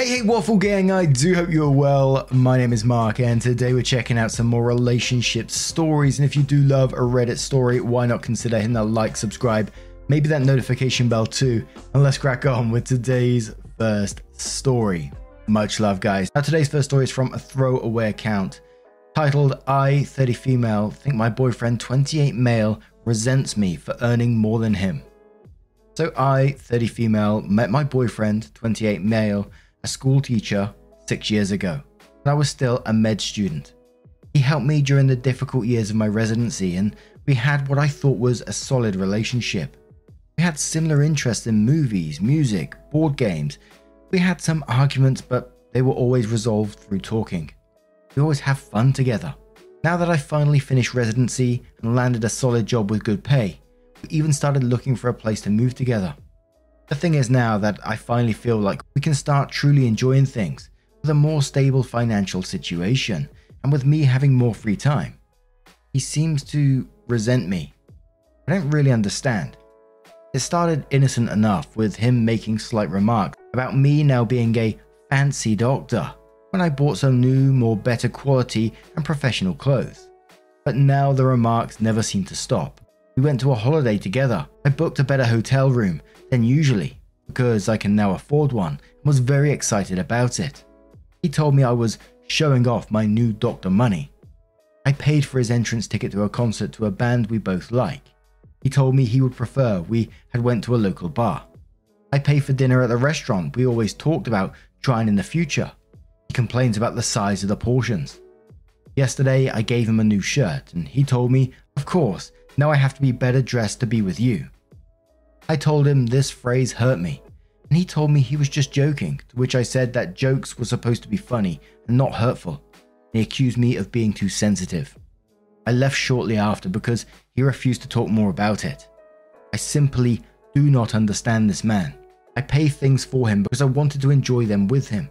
Hey, Waffle Gang, I do hope you're well. My name is Mark, and today we're checking out some more relationship stories. And if you do love a Reddit story, why not consider hitting that like, subscribe, maybe that notification bell too. And let's crack on with today's first story. Much love, guys. Now, today's first story is from a throwaway account titled, I, 30 female, think my boyfriend, 28 male, resents me for earning more than him. So I, 30 female, met my boyfriend, 28 male, a school teacher, 6 years ago, and I was still a med student. He helped me during the difficult years of my residency, and we had what I thought was a solid relationship. We had similar interests in movies, music, board games. We had some arguments, but they were always resolved through talking. We always have fun together. Now that I finally finished residency and landed a solid job with good pay, we even started looking for a place to move together. The thing is now that I finally feel like we can start truly enjoying things with a more stable financial situation and with me having more free time. He seems to resent me. I don't really understand. It started innocent enough with him making slight remarks about me now being a fancy doctor when I bought some new, more better quality and professional clothes. But now the remarks never seem to stop. We went to a holiday together. I booked a better hotel room than usually because I can now afford one and was very excited about it. He told me I was showing off my new doctor money. I paid for his entrance ticket to a concert to a band we both like. He told me he would prefer we had went to a local bar. I paid for dinner at the restaurant we always talked about trying in the future. He complains about the size of the portions. Yesterday I gave him a new shirt and he told me, of course, now I have to be better dressed to be with you. I told him this phrase hurt me, and he told me he was just joking, to which I said that jokes were supposed to be funny and not hurtful. He accused me of being too sensitive. I left shortly after because he refused to talk more about it. I simply do not understand this man. I pay things for him because I wanted to enjoy them with him,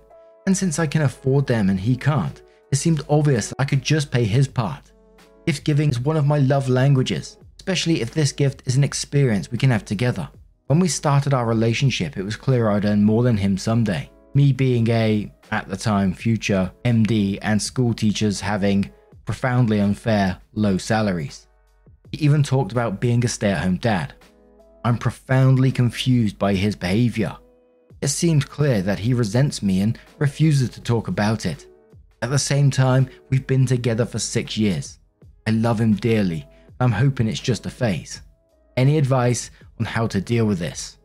and since I can afford them and he can't, it seemed obvious that I could just pay his part. Gift giving is one of my love languages, especially if this gift is an experience we can have together. When we started our relationship, it was clear I'd earn more than him someday. Me being a, at the time, future MD and school teachers having profoundly unfair, low salaries. He even talked about being a stay-at-home dad. I'm profoundly confused by his behavior. It seems clear that he resents me and refuses to talk about it. At the same time, we've been together for 6 years. I love him dearly, and I'm hoping it's just a phase. Any advice on how to deal with this?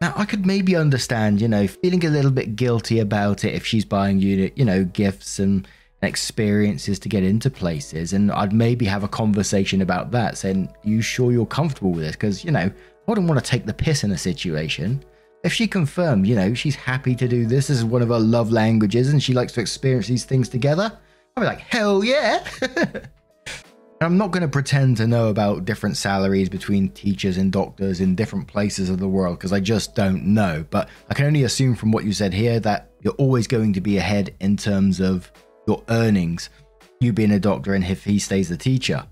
Now, I could maybe understand, feeling a little bit guilty about it if she's buying you, gifts and experiences to get into places. And I'd maybe have a conversation about that, saying, you sure you're comfortable with this? Because, I wouldn't want to take the piss in a situation. If she confirmed, she's happy to do this as one of her love languages and she likes to experience these things together, I'd be like, hell yeah! I'm not going to pretend to know about different salaries between teachers and doctors in different places of the world because I just don't know. But I can only assume from what you said here that you're always going to be ahead in terms of your earnings, you being a doctor and if he stays the teacher.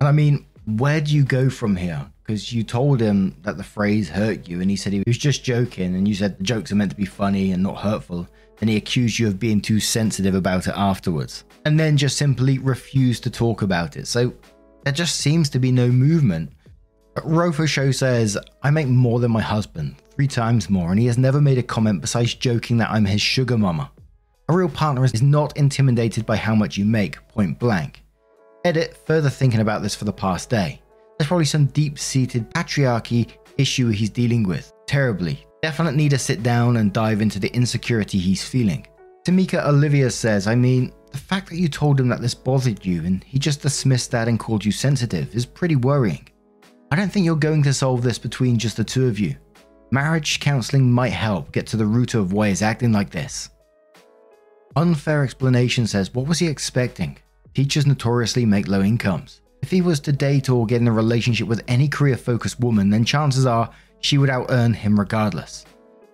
And I mean, where do you go from here? Because you told him that the phrase hurt you and he said he was just joking and you said the jokes are meant to be funny and not hurtful. And he accused you of being too sensitive about it afterwards. And then just simply refused to talk about it. So there just seems to be no movement. But Rofo Show says, I make more than my husband, 3 times more, and he has never made a comment besides joking that I'm his sugar mama. A real partner is not intimidated by how much you make, point blank. Edit, further thinking about this for the past day. There's probably some deep-seated patriarchy issue he's dealing with, terribly. Definitely need to sit down and dive into the insecurity he's feeling. Tamika Olivia says, I mean, the fact that you told him that this bothered you and he just dismissed that and called you sensitive is pretty worrying. I don't think you're going to solve this between just the two of you. Marriage counseling might help get to the root of why he's acting like this. Unfair Explanation says, what was he expecting? Teachers notoriously make low incomes. If he was to date or get in a relationship with any career-focused woman, then chances are she would out-earn him regardless.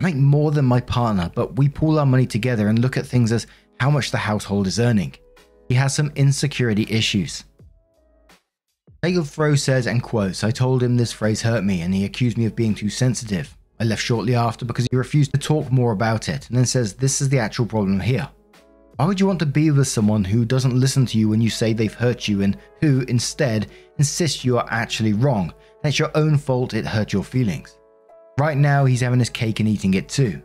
I make more than my partner, but we pool our money together and look at things as how much the household is earning. He has some insecurity issues. Taylor Fro says, and quotes, I told him this phrase hurt me and he accused me of being too sensitive. I left shortly after because he refused to talk more about it, and then says this is the actual problem here. Why would you want to be with someone who doesn't listen to you when you say they've hurt you and who, instead, insists you are actually wrong and it's your own fault it hurt your feelings? Right now, he's having his cake and eating it too.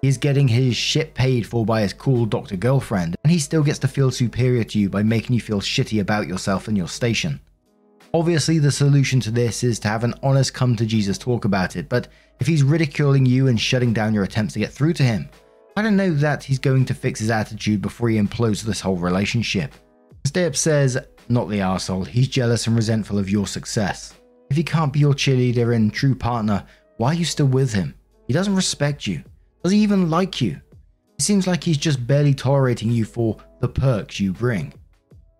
He's getting his shit paid for by his cool doctor girlfriend, and he still gets to feel superior to you by making you feel shitty about yourself and your station. Obviously, the solution to this is to have an honest come to Jesus talk about it, but if he's ridiculing you and shutting down your attempts to get through to him, I don't know that he's going to fix his attitude before he implodes this whole relationship. Step says, not the arsehole, he's jealous and resentful of your success. If he can't be your cheerleader and true partner, why are you still with him? He doesn't respect you. Does he even like you? It seems like he's just barely tolerating you for the perks you bring.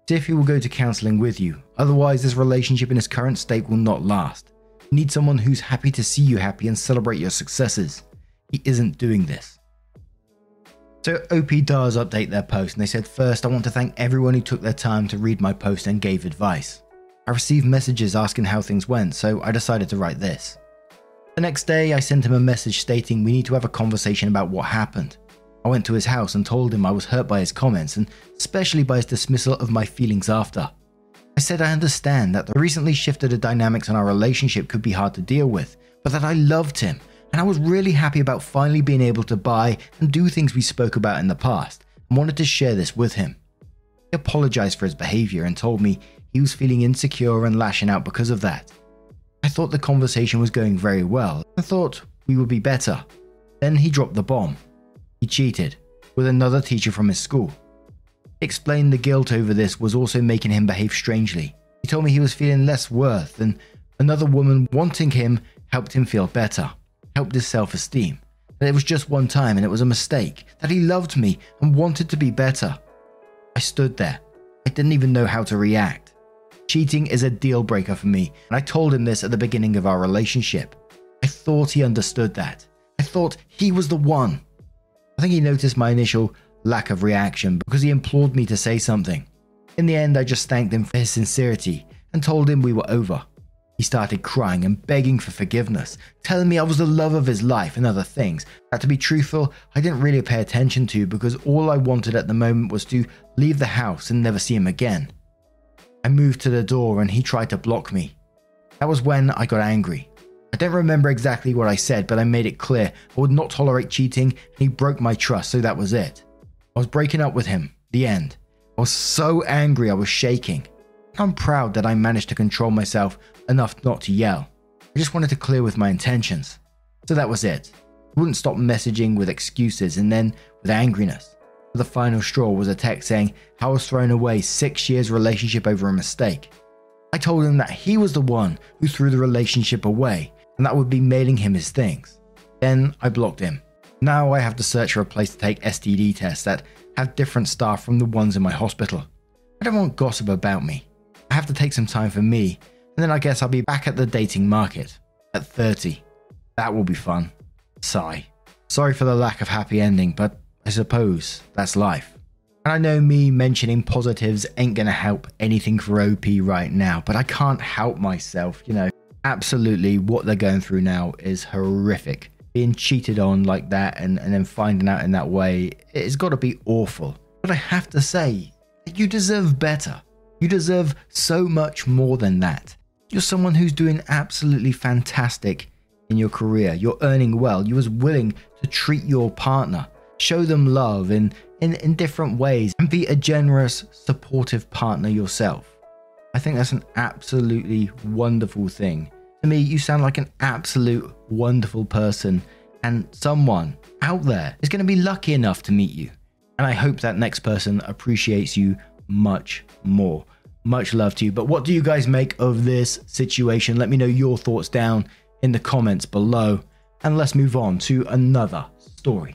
See if he will go to counseling with you, otherwise this relationship in its current state will not last. You need someone who's happy to see you happy and celebrate your successes. He isn't doing this. So OP does update their post, and they said, first, I want to thank everyone who took their time to read my post and gave advice. I received messages asking how things went, so I decided to write this. The next day, I sent him a message stating we need to have a conversation about what happened. I went to his house and told him I was hurt by his comments, and especially by his dismissal of my feelings after. I said I understand that the recently shifted dynamics in our relationship could be hard to deal with, but that I loved him. And I was really happy about finally being able to buy and do things we spoke about in the past, and wanted to share this with him. He apologized for his behavior and told me he was feeling insecure and lashing out because of that. I thought the conversation was going very well and thought we would be better. Then he dropped the bomb. He cheated with another teacher from his school. He explained the guilt over this was also making him behave strangely. He told me he was feeling less worth, and another woman wanting him helped him feel better. Helped his self-esteem, that it was just one time and it was a mistake, that he loved me and wanted to be better. I stood there. I didn't even know how to react. Cheating is a deal breaker for me, and I told him this at the beginning of our relationship. I thought he understood that. I thought he was the one. I think he noticed my initial lack of reaction because he implored me to say something. In the end, I just thanked him for his sincerity and told him we were over. He started crying and begging for forgiveness, telling me I was the love of his life and other things that, to be truthful, I didn't really pay attention to because all I wanted at the moment was to leave the house and never see him again. I moved to the door and he tried to block me. That was when I got angry. I don't remember exactly what I said, but I made it clear I would not tolerate cheating, and he broke my trust, so that was it. I was breaking up with him. The end. I was so angry I was shaking. I'm proud that I managed to control myself enough not to yell. I just wanted to clear with my intentions. So that was it. I wouldn't stop messaging with excuses and then with angriness. But the final straw was a text saying how I was throwing away 6 years relationship over a mistake. I told him that he was the one who threw the relationship away, and that would be mailing him his things. Then I blocked him. Now I have to search for a place to take STD tests that have different staff from the ones in my hospital. I don't want gossip about me. I have to take some time for me, and then I guess I'll be back at the dating market at 30. That will be fun. Sigh. Sorry for the lack of happy ending, but I suppose that's life. And I know me mentioning positives ain't gonna help anything for OP right now, but I can't help myself, you know. Absolutely, what they're going through now is horrific. Being cheated on like that and then finding out in that way, it's gotta be awful. But I have to say, you deserve better. You deserve so much more than that. You're someone who's doing absolutely fantastic in your career. You're earning well. You was willing to treat your partner, show them love in different ways, and be a generous, supportive partner yourself. I think that's an absolutely wonderful thing. To me, you sound like an absolute wonderful person, and someone out there is going to be lucky enough to meet you. And I hope that next person appreciates you much more. Much love to you. But what do you guys make of this situation? Let me know your thoughts down in the comments below, and let's move on to another story.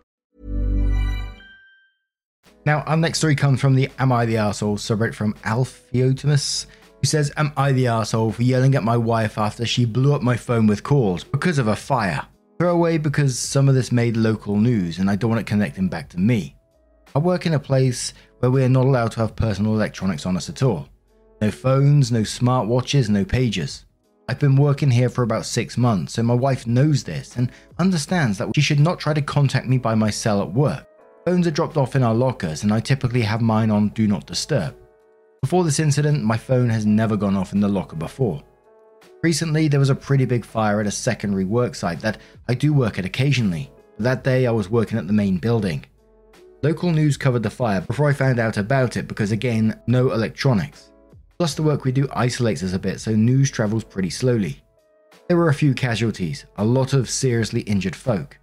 Now, our next story comes from the Am I the Arsehole subreddit from Alfiotimus, who says, "Am I the arsehole for yelling at my wife after she blew up my phone with calls because of a fire? Throw away because some of this made local news and I don't want it connecting back to me. I work in a place where we are not allowed to have personal electronics on us at all. No phones, no smartwatches, no pagers. I've been working here for about 6 months, so my wife knows this and understands that she should not try to contact me by my cell at work. Phones are dropped off in our lockers and I typically have mine on Do Not Disturb. Before this incident, my phone has never gone off in the locker before. Recently, there was a pretty big fire at a secondary work site that I do work at occasionally, but that day I was working at the main building. Local news covered the fire before I found out about it because, again, no electronics. Plus the work we do isolates us a bit, so news travels pretty slowly. There were a few casualties, a lot of seriously injured folk.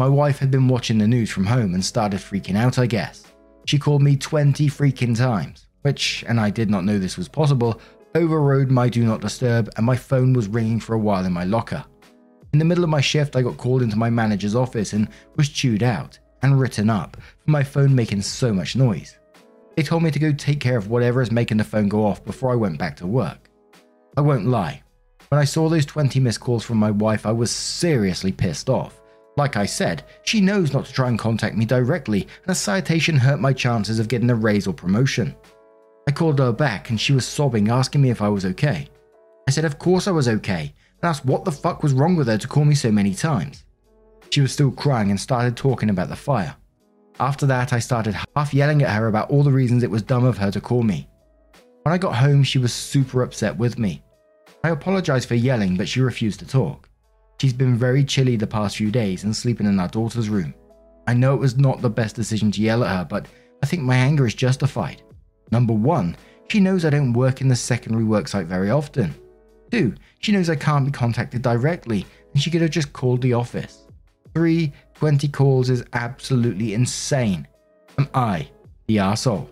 My wife had been watching the news from home and started freaking out, I guess. She called me 20 freaking times, which, and I did not know this was possible, overrode my Do Not Disturb and my phone was ringing for a while in my locker. In the middle of my shift, I got called into my manager's office and was chewed out and written up for my phone making so much noise. They told me to go take care of whatever is making the phone go off before I went back to work. I won't lie, when I saw those 20 missed calls from my wife, I was seriously pissed off. Like I said, she knows not to try and contact me directly, and a citation hurt my chances of getting a raise or promotion. I called her back and she was sobbing, asking me if I was okay. I said of course I was okay, and asked what the fuck was wrong with her to call me so many times. She was still crying and started talking about the fire. After that, I started half yelling at her about all the reasons it was dumb of her to call me. When I got home, she was super upset with me. I apologized for yelling, but she refused to talk. She's been very chilly the past few days and sleeping in our daughter's room. I know it was not the best decision to yell at her, but I think my anger is justified. Number 1, she knows I don't work in the secondary worksite very often. 2, she knows I can't be contacted directly and she could have just called the office. 3, 20 calls is absolutely insane. Am I the arsehole?"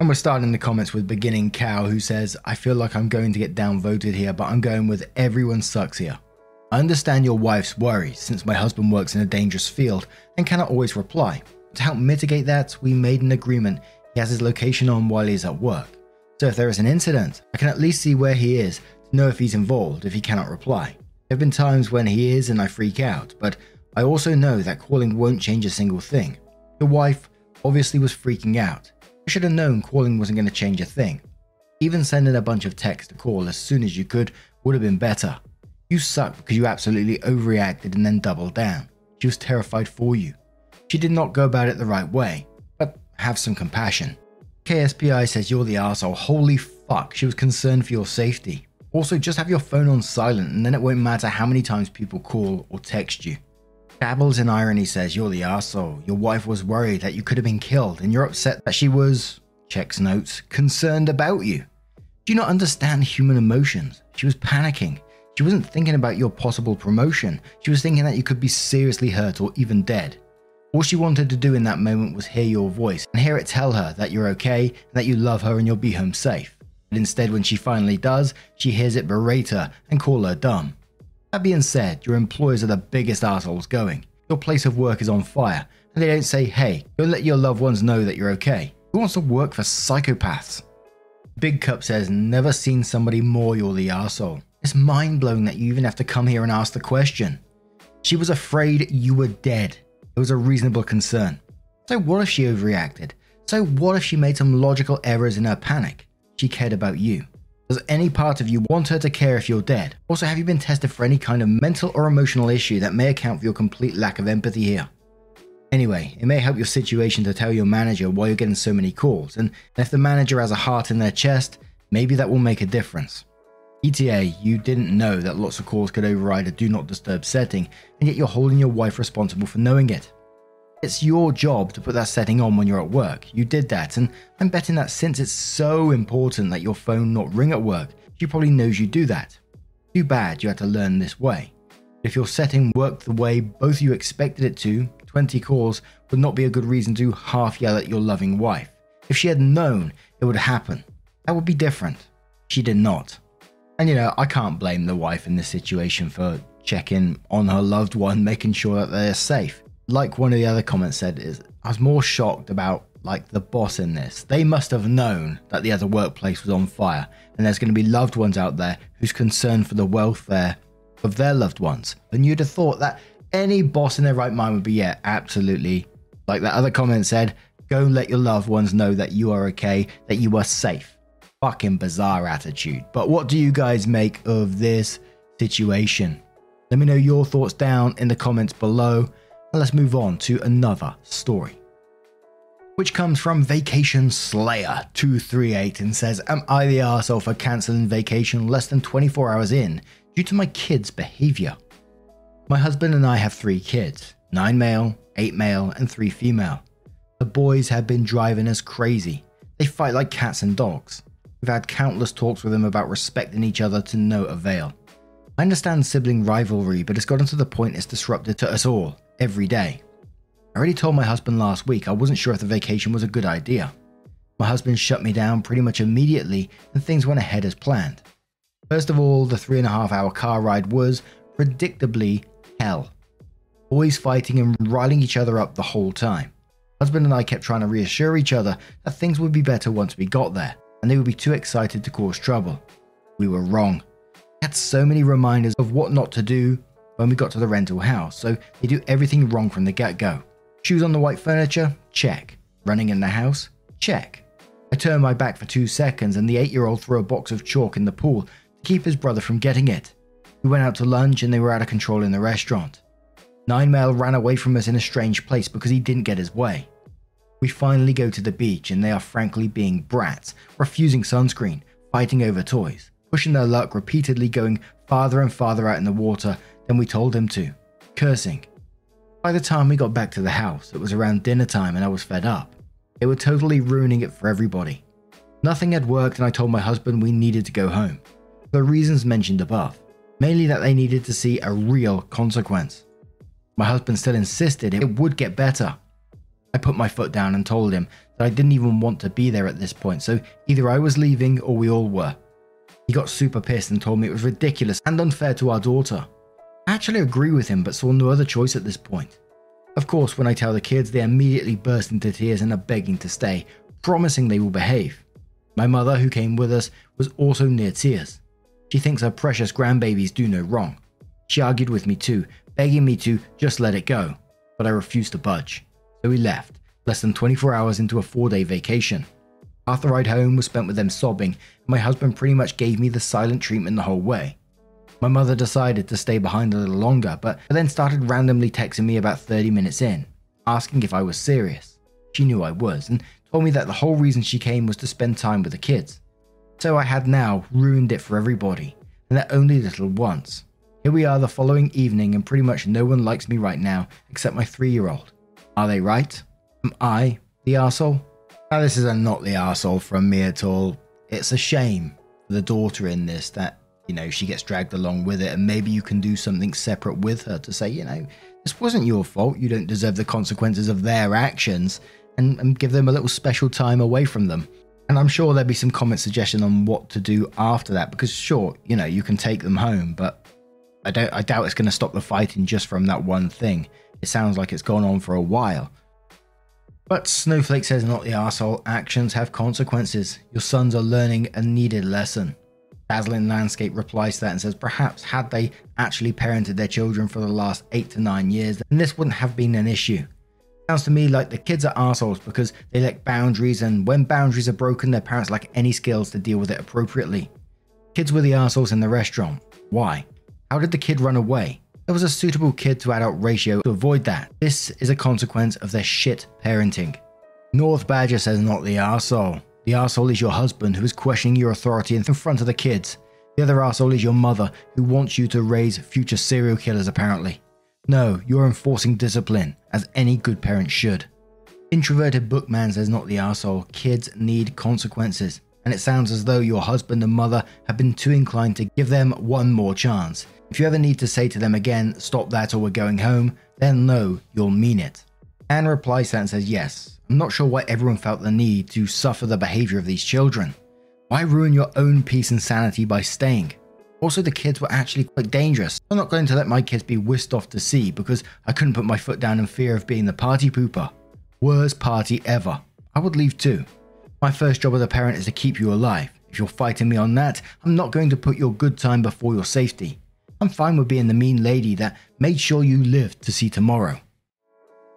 And we're starting the comments with Beginning Cow, who says, "I feel like I'm going to get downvoted here, but I'm going with everyone sucks here. I understand your wife's worries since my husband works in a dangerous field and cannot always reply. To help mitigate that, we made an agreement he has his location on while he's at work. So if there is an incident, I can at least see where he is to know if he's involved if he cannot reply. There have been times when he is and I freak out, but I also know that calling won't change a single thing. The wife obviously was freaking out. I should have known calling wasn't going to change a thing. Even sending a bunch of texts to call as soon as you could would have been better. You suck because you absolutely overreacted and then doubled down. She was terrified for you. She did not go about it the right way, but have some compassion. KSPI says, "You're the arsehole. Holy fuck, she was concerned for your safety. Also, just have your phone on silent and then it won't matter how many times people call or text you." Dabbles in Irony says, "You're the arsehole. Your wife was worried that you could have been killed and you're upset that she was," checks notes, "concerned about you. Do you not understand human emotions? She was panicking. She wasn't thinking about your possible promotion. She was thinking that you could be seriously hurt or even dead. All she wanted to do in that moment was hear your voice and hear it tell her that you're okay, that you love her and you'll be home safe. But instead, when she finally does, she hears it berate her and call her dumb. That being said, your employers are the biggest arseholes going. Your place of work is on fire, and they don't say, hey, go let your loved ones know that you're okay. Who wants to work for psychopaths?" Big Cup says, "Never seen somebody more you're the arsehole. It's mind blowing that you even have to come here and ask the question. She was afraid you were dead. It was a reasonable concern. So what if she overreacted? So what if she made some logical errors in her panic? She cared about you. Does any part of you want her to care if you're dead? Also, have you been tested for any kind of mental or emotional issue that may account for your complete lack of empathy here? Anyway, it may help your situation to tell your manager why you're getting so many calls, and if the manager has a heart in their chest, maybe that will make a difference. ETA, you didn't know that lots of calls could override a do not disturb setting, and yet you're holding your wife responsible for knowing it. It's your job to put that setting on when you're at work. You did that, and I'm betting that since it's so important that your phone not ring at work, she probably knows you do that. Too bad you had to learn this way. If your setting worked the way both of you expected it to, 20 calls would not be a good reason to half yell at your loving wife. If she had known it would happen, that would be different. She did not. And you know, I can't blame the wife in this situation for checking on her loved one, making sure that they're safe. Like one of the other comments said, I was more shocked about like the boss in this. They must have known that the other workplace was on fire and there's going to be loved ones out there who's concerned for the welfare of their loved ones. And you'd have thought that any boss in their right mind would be, yeah, absolutely. Like that other comment said, go and let your loved ones know that you are okay, that you are safe. Fucking bizarre attitude. But what do you guys make of this situation? Let me know your thoughts down in the comments below, and let's move on to another story, which comes from Vacation Slayer 238 and says, am I the arsehole for cancelling vacation less than 24 hours in due to my kids' behaviour? My husband and I have 3 kids, 9 male, 8 male and 3 female. The boys have been driving us crazy. They fight like cats and dogs. We've had countless talks with them about respecting each other to no avail. I understand sibling rivalry, but it's gotten to the point it's disrupted to us all, every day. I already told my husband last week I wasn't sure if the vacation was a good idea. My husband shut me down pretty much immediately and things went ahead as planned. First of all, the 3.5-hour car ride was, predictably, hell. Boys fighting and riling each other up the whole time. Husband and I kept trying to reassure each other that things would be better once we got there, and they would be too excited to cause trouble. We were wrong. We had so many reminders of what not to do when we got to the rental house, so they do everything wrong from the get-go. Shoes on the white furniture? Check. Running in the house? Check. I turned my back for 2 seconds and the 8-year-old threw a box of chalk in the pool to keep his brother from getting it. We went out to lunch and they were out of control in the restaurant. 9 male ran away from us in a strange place because he didn't get his way. We finally go to the beach and they are frankly being brats, refusing sunscreen, fighting over toys, pushing their luck, repeatedly going farther and farther out in the water than we told them to, cursing. By the time we got back to the house, it was around dinner time and I was fed up. They were totally ruining it for everybody. Nothing had worked and I told my husband we needed to go home, for the reasons mentioned above, mainly that they needed to see a real consequence. My husband still insisted it would get better. I put my foot down and told him that I didn't even want to be there at this point, so either I was leaving or we all were. He got super pissed and told me it was ridiculous and unfair to our daughter. I actually agree with him but saw no other choice at this point. Of course, when I tell the kids, they immediately burst into tears and are begging to stay, promising they will behave. My mother, who came with us, was also near tears. She thinks her precious grandbabies do no wrong. She argued with me too, begging me to just let it go, but I refused to budge. So we left, less than 24 hours into a 4-day vacation. Half the ride home was spent with them sobbing, and my husband pretty much gave me the silent treatment the whole way. My mother decided to stay behind a little longer, but then started randomly texting me about 30 minutes in, asking if I was serious. She knew I was, and told me that the whole reason she came was to spend time with the kids. So I had now ruined it for everybody, and that only little once. Here we are the following evening, and pretty much no one likes me right now except my 3-year-old. Are they right? Am I the arsehole? Now this is a not the arsehole from me at all. It's a shame for the daughter in this that, you know, she gets dragged along with it, and maybe you can do something separate with her to say, you know, this wasn't your fault, you don't deserve the consequences of their actions, and give them a little special time away from them. And I'm sure there'll be some comment suggestion on what to do after that, because sure, you know, you can take them home, but I doubt it's going to stop the fighting just from that one thing. It sounds like it's gone on for a while. But Snowflake says, not the arsehole, actions have consequences. Your sons are learning a needed lesson. Dazzling Landscape replies to that and says, perhaps had they actually parented their children for the last 8 to 9 years, then this wouldn't have been an issue. Sounds to me like the kids are assholes because they lack boundaries, and when boundaries are broken, their parents lack any skills to deal with it appropriately. Kids were the assholes in the restaurant. Why? How did the kid run away? There was a suitable kid to adult ratio to avoid that. This is a consequence of their shit parenting. North Badger says not the arsehole. The arsehole is your husband who is questioning your authority in front of the kids. The other arsehole is your mother who wants you to raise future serial killers apparently. No, you're enforcing discipline, as any good parent should. Introverted Bookman says not the arsehole, kids need consequences, and it sounds as though your husband and mother have been too inclined to give them one more chance. If you ever need to say to them again, stop that or we're going home, then no, you'll mean it. Anne replies and says yes, I'm not sure why everyone felt the need to suffer the behavior of these children. Why ruin your own peace and sanity by staying? Also, the kids were actually quite dangerous. I'm not going to let my kids be whisked off to sea because I couldn't put my foot down in fear of being the party pooper. Worst party ever. I would leave too. My first job as a parent is to keep you alive. If you're fighting me on that, I'm not going to put your good time before your safety. I'm fine with being the mean lady that made sure you lived to see tomorrow.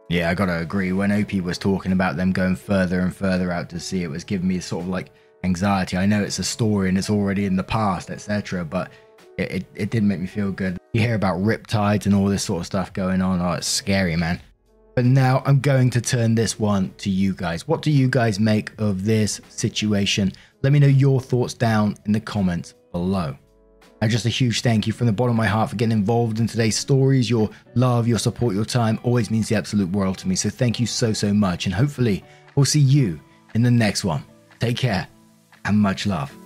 Yeah, I gotta agree. When OP was talking about them going further and further out to sea, it was giving me sort of like anxiety. I know it's a story and it's already in the past, etc., but it did make me feel good. You hear about riptides and all this sort of stuff going on. Oh, it's scary, man. But now I'm going to turn this one to you guys. What do you guys make of this situation? Let me know your thoughts down in the comments below. And just a huge thank you from the bottom of my heart for getting involved in today's stories. Your love, your support, your time always means the absolute world to me. So thank you so, so much. And hopefully we'll see you in the next one. Take care and much love.